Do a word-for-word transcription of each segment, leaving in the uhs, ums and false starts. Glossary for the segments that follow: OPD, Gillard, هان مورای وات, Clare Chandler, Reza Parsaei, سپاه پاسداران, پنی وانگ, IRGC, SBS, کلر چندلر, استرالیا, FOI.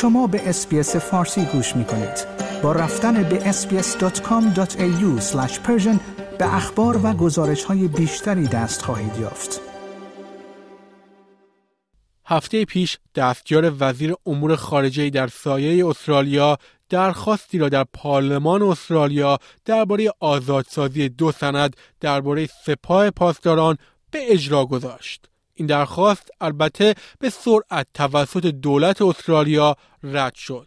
شما به اس‌بی‌اس فارسی گوش می‌کنید. با رفتن به اس بی اس دات کام دات ای یو اسلش پرشن به اخبار و گزارش‌های بیشتری دست خواهید یافت. هفته پیش دستیار وزیر امور خارجه در سایه استرالیا درخواستی را در پارلمان استرالیا درباره آزادسازی دو سند درباره سپاه پاسداران به اجرا گذاشت. این درخواست البته به سرعت توسط دولت استرالیا رد شد.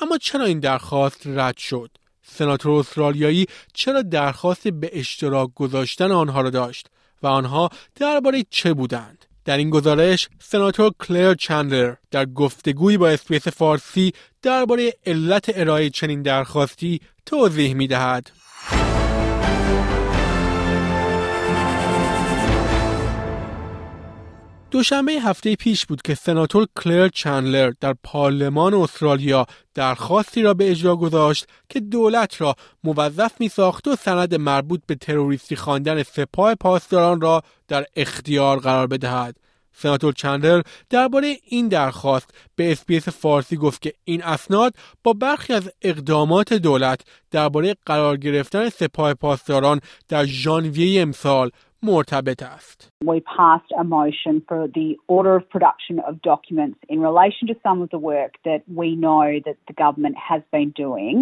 اما چرا این درخواست رد شد؟ سناتور استرالیایی چرا درخواست به اشتراک گذاشتن آنها را داشت و آنها درباره چه بودند؟ در این گزارش سناتور کلر چندلر در گفتگویی با اس‌بی‌اس فارسی درباره علت ارائه چنین درخواستی توضیح می‌دهد. دوشنبه هفته پیش بود که سناتور کلر چندلر در پارلمان استرالیا درخواستی را به اجرا گذاشت که دولت را موظف می‌ساخت و سند مربوط به تروریستی خواندن سپاه پاسداران را در اختیار قرار بدهد. سناتور چندلر درباره این درخواست به اس‌بی‌اس فارسی گفت که این اسناد با برخی از اقدامات دولت درباره قرار گرفتن سپاه پاسداران در ژانویه امسال مرتبط است. We passed a motion for the order of production of documents in relation to some of the work that we know that the government has been doing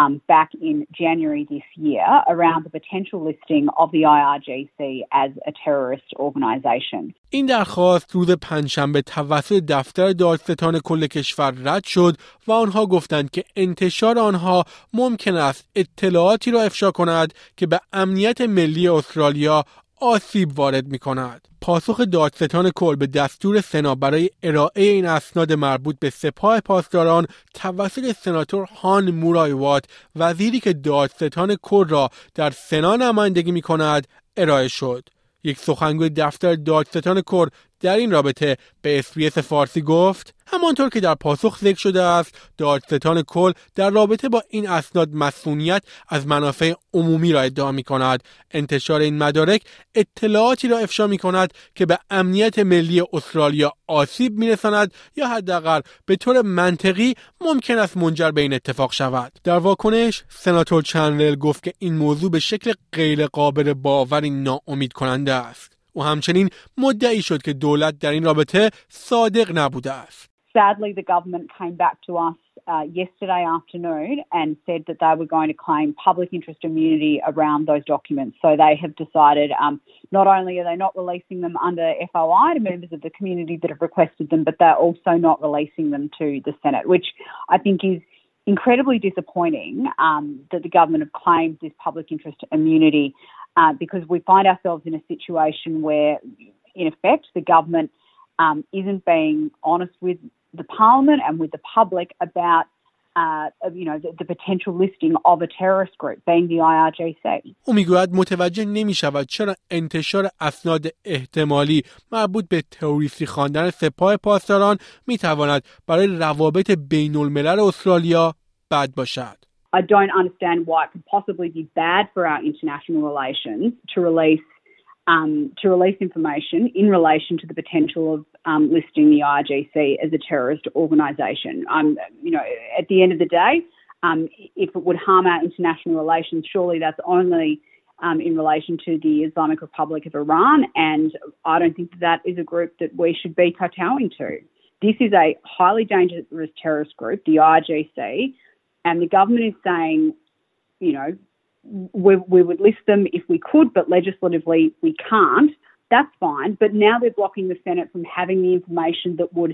um, back in January this year around the potential listing of the آی آر جی سی as a terrorist organisation. این درخواست روز پنجشنبه توسط دفتر دادستان کل کشور رد شد و آنها گفتند که انتشار آنها ممکن است اطلاعاتی را افشا کند که به امنیت ملی استرالیا آسیب وارد می کند. پاسخ دادستان کل به دستور سنا برای ارائه این اسناد مربوط به سپاه پاسداران توسط سناتور هان مورای وات، وزیری که دادستان کل را در سنا نمایندگی می کند، ارائه شد. یک سخنگوی دفتر دادستان کل در این رابطه به اس‌بی‌اس فارسی گفت: همانطور که در پاسخ ذکر شده است، دادستان کل در رابطه با این اسناد مسئولیت از منافع عمومی را ادعا می کند. انتشار این مدارک اطلاعاتی را افشا می کند که به امنیت ملی استرالیا آسیب می رساند یا حداقل به طور منطقی ممکن است منجر به این اتفاق شود. در واکنش سناتور چندلر گفت که این موضوع به شکل غیر قابل باوری ناامید کننده است. و همچنین مدعی شد که دولت در این رابطه صادق نبوده است. Sadly, the government came back to us uh, yesterday afternoon and said that they were going to claim public interest immunity around those documents. So they have decided um, not only are they not releasing them under اف او آی to members of the community that have requested them, but they're also not releasing them to the Senate, which I think is incredibly disappointing um, that the government have claimed this public interest immunity Uh, because we find ourselves in a situation where, in effect, the government um, isn't being honest with the parliament and with the public about, uh, you know, the, the potential listing of a terrorist group, being the آی آر جی سی. او میگوید متوجه نمیشود چرا انتشار اسناد احتمالی مربوط به تروریستی خواندن سپاه پاسداران میتواند برای روابط بین الملل استرالیا بد باشد. I don't understand why it could possibly be bad for our international relations to release um, to release information in relation to the potential of um, listing the آی آر جی سی as a terrorist organisation. Um, you know, at the end of the day, um, if it would harm our international relations, surely that's only um, in relation to the Islamic Republic of Iran, and I don't think that, that is a group that we should be kowtowing to. This is a highly dangerous terrorist group, the آی آر جی سی. And the government is saying, you know, we, we would list them if we could, but legislatively we can't. That's fine. But now they're blocking the Senate from having the information that would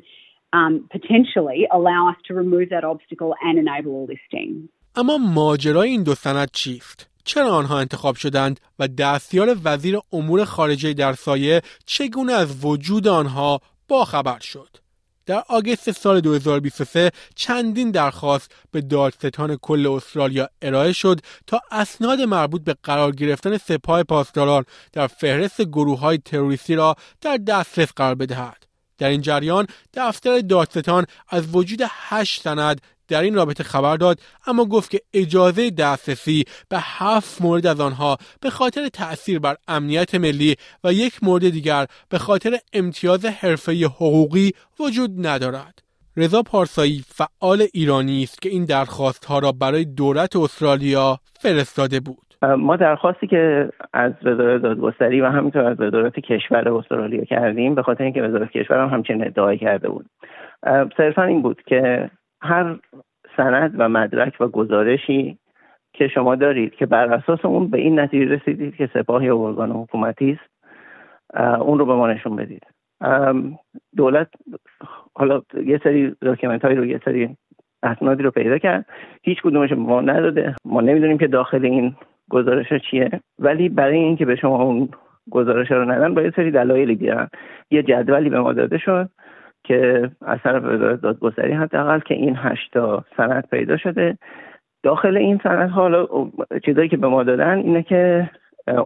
um, potentially allow us to remove that obstacle and enable a listing. اما ماجرای این دو سند چیست؟ چرا آنها انتخاب شدند و دستیار وزیر امور خارجه در سایه چگونه از وجود آنها باخبر شد؟ در آگوست سال دو هزار و بیست و سه چندین درخواست به دادستان کل استرالیا ارائه شد تا اسناد مربوط به قرار گرفتن سپاه پاسداران در فهرست گروه‌های تروریستی را در دسترس قرار بدهد. در این جریان دفتر دادستان از وجود هشت سند در این رابطه خبر داد، اما گفت که اجازه دسترسی به هفت مورد از آنها به خاطر تأثیر بر امنیت ملی و یک مورد دیگر به خاطر امتیاز حرفه‌ای حقوقی وجود ندارد. رضا پارسایی فعال ایرانی است که این درخواست ها را برای دولت استرالیا فرستاده بود. ما درخواستی که از وزارت دادگستری و همینطور از وزارت کشور استرالیا کردیم، به خاطر اینکه وزارت کشور هم همچین ادعایی کرده بود، صرفا این بود که هر سند و مدرک و گزارشی که شما دارید که بر اساس اون به این نتیجه رسیدید که سپاه یا ارگان حکومتی است، اون رو به ما نشون بدید. دولت حالا یه سری داکیومنت هایی رو، یه سری اسنادی رو پیدا کرد، هیچ کدومش ما نداده. ما نمیدونیم که داخل این گزارش ها چیه، ولی برای این که به شما اون گزارش ها رو ندن باید سری دلایلی بیارن. یه جدولی به ما داده شد که از طرف وزارت دادگستری حداقل که این هشتا سند پیدا شده. داخل این سند حالا چیزایی که به ما دادن اینه که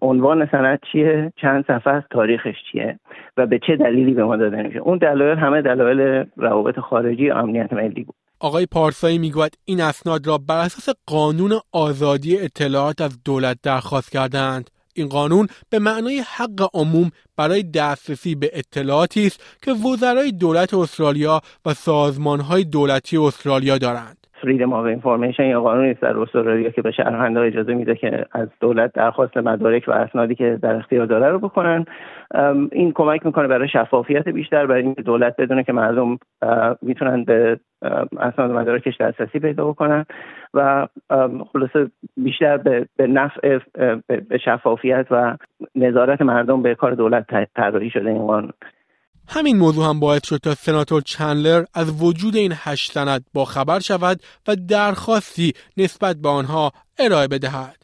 عنوان سند چیه، چند صفحه است، تاریخش چیه و به چه دلیلی به ما داده میشه. اون دلایل همه دلایل روابط خارجی و امنیت ملی بود. آقای پارسایی میگوید این اسناد را بر اساس قانون آزادی اطلاعات از دولت درخواست کردند. این قانون به معنای حق عموم برای دسترسی به اطلاعاتی است که وزرای دولت استرالیا و سازمان‌های دولتی استرالیا دارند. فریدم آف اینفورمیشن یا قانونی است در استرالیا که به شهروندان اجازه میده که از دولت درخواست مدارک و اسنادی که در اختیار داره رو بکنن. این کمک میکنه برای شفافیت بیشتر، برای اینکه دولت بدونه که مردم میتونن به اسناد و مدارکش دسترسی پیدا بکنن و خلاصه بیشتر به نفع به شفافیت و نظارت مردم به کار دولت طراحی شده این قانون. همین موضوع هم باعث شد تا سناتور چندلر از وجود این هشت سند با خبر شود و درخواستی نسبت به آنها ارائه بدهد.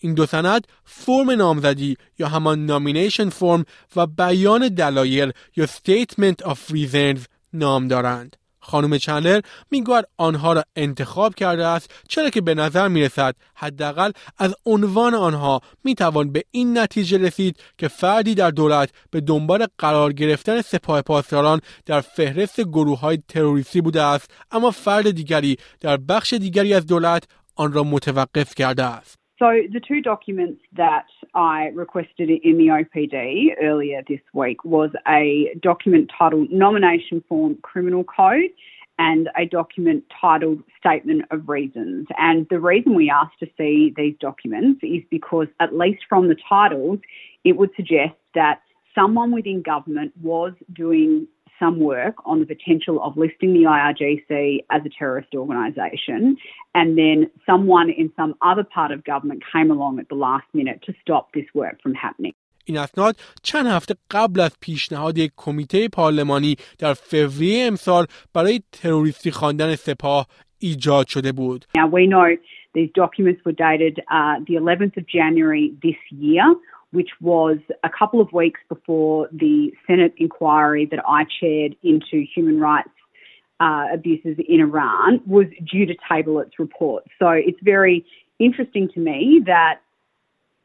این دو سند فرم نامزدی یا همان نامینیشن فرم و بیان دلایل یا statement of reasons نام دارند. خانم چندلر میگوید آنها را انتخاب کرده است چرا که به نظر میرسد حداقل از عنوان آنها میتوان به این نتیجه رسید که فردی در دولت به دنبال قرار گرفتن سپاه پاسداران در فهرست گروه‌های تروریستی بوده است، اما فرد دیگری در بخش دیگری از دولت آن را متوقف کرده است. So the two documents that I requested in the O P D earlier this week was a document titled Nomination Form Criminal Code and a document titled Statement of Reasons. And the reason we asked to see these documents is because, at least from the titles, it would suggest that someone within government was doing some work on the potential of listing the I R G C as a terrorist organisation, and then someone in some other part of government came along at the last minute to stop this work from happening. این اسناد چند هفته قبل از پیشنهاد یک کمیته پارلمانی در فوریه امسال برای تروریستی خواندن سپاه ایجاد شده بود. Now we know these documents were dated uh, the eleventh of January this year, which was a couple of weeks before the Senate inquiry that I chaired into human rights uh, abuses in Iran was due to table its report. So it's very interesting to me that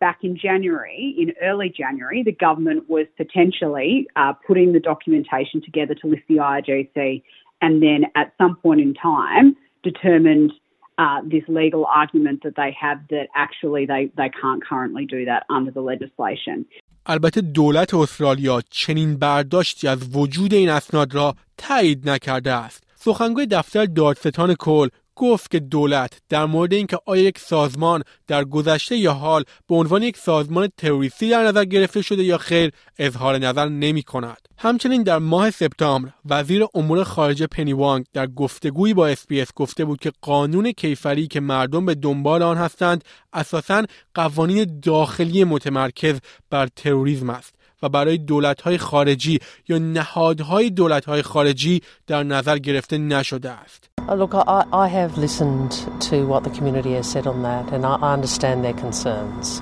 back in January, in early January, the government was potentially uh, putting the documentation together to list the I R G C and then at some point in time determined Uh, this legal argument that they have that actually they, they can't currently do that under the legislation. البته دولت استرالیا چنین برداشتی از وجود این اسناد را تایید نکرده است. سخنگوی دفتر دادستان کل گفت که دولت در مورد اینکه آیا یک سازمان در گذشته یا حال به عنوان یک سازمان تروریستی در نظر گرفته شده یا خیر اظهار نظر نمی کند. همچنین در ماه سپتامبر وزیر امور خارجه پنی وانگ در گفتگویی با اس بی اس گفته بود که قانون کیفری که مردم به دنبال آن هستند اساساً قوانین داخلی متمرکز بر تروریسم است و برای دولت‌های خارجی یا نهادهای دولت‌های خارجی در نظر گرفته نشده است. Oh, look, I, I have listened to what the community has said on that and I, I understand their concerns. Uh,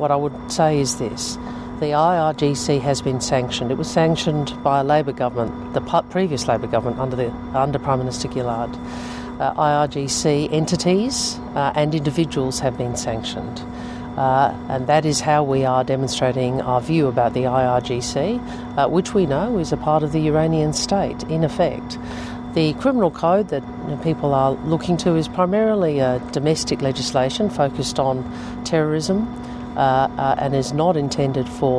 what I would say is this, the I R G C has been sanctioned. It was sanctioned by a Labor government, the previous Labor government under, the, under Prime Minister Gillard. Uh, I R G C entities uh, and individuals have been sanctioned. Uh, and that is how we are demonstrating our view about the I R G C, uh, which we know is a part of the Iranian state, in effect. The criminal code that people are looking to is primarily a domestic legislation focused on terrorism uh, uh, and is not intended for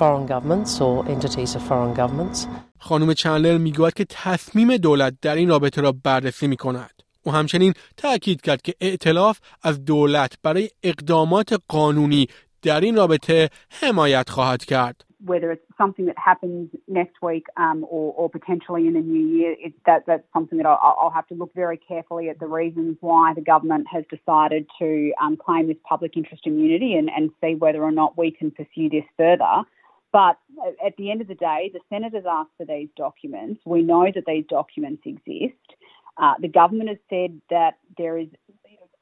foreign governments or entities of foreign governments. خانم چندلر میگوید که تصمیم دولت در این رابطه را بررسی میکند. او همچنین تأکید کرد که ائتلاف از دولت برای اقدامات قانونی در این رابطه حمایت خواهد کرد. Whether it's something that happens next week um, or, or potentially in the new year, it's that that's something that I'll, I'll have to look very carefully at the reasons why the government has decided to um, claim this public interest immunity and, and see whether or not we can pursue this further. But at the end of the day, the senators asked for these documents. We know that these documents exist. Uh, the government has said that there is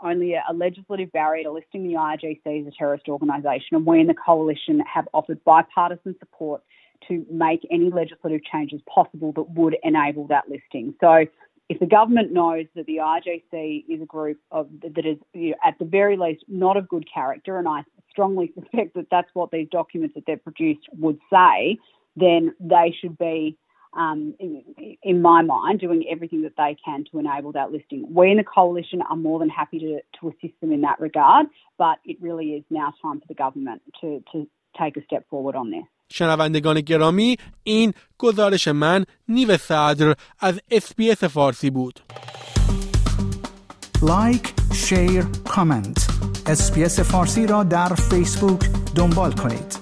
only a legislative barrier to listing the I R G C as a terrorist organisation, and we in the coalition have offered bipartisan support to make any legislative changes possible that would enable that listing. So if the government knows that the I R G C is a group of, that is, you know, at the very least not of good character, and I strongly suspect that that's what these documents that they've produced would say, then they should be Um, in, in my mind, doing everything that they can to enable that listing. We in the coalition are more than happy to, to assist them in that regard, but it really is now time for the government to, to take a step forward on this. شنوندگان گرامی، این گزارش من نیو صدر از اس بی اس فارسی بود. لایک، شیر، کامنت. اس بی اس فارسی را در فیسبوک دنبال کنید.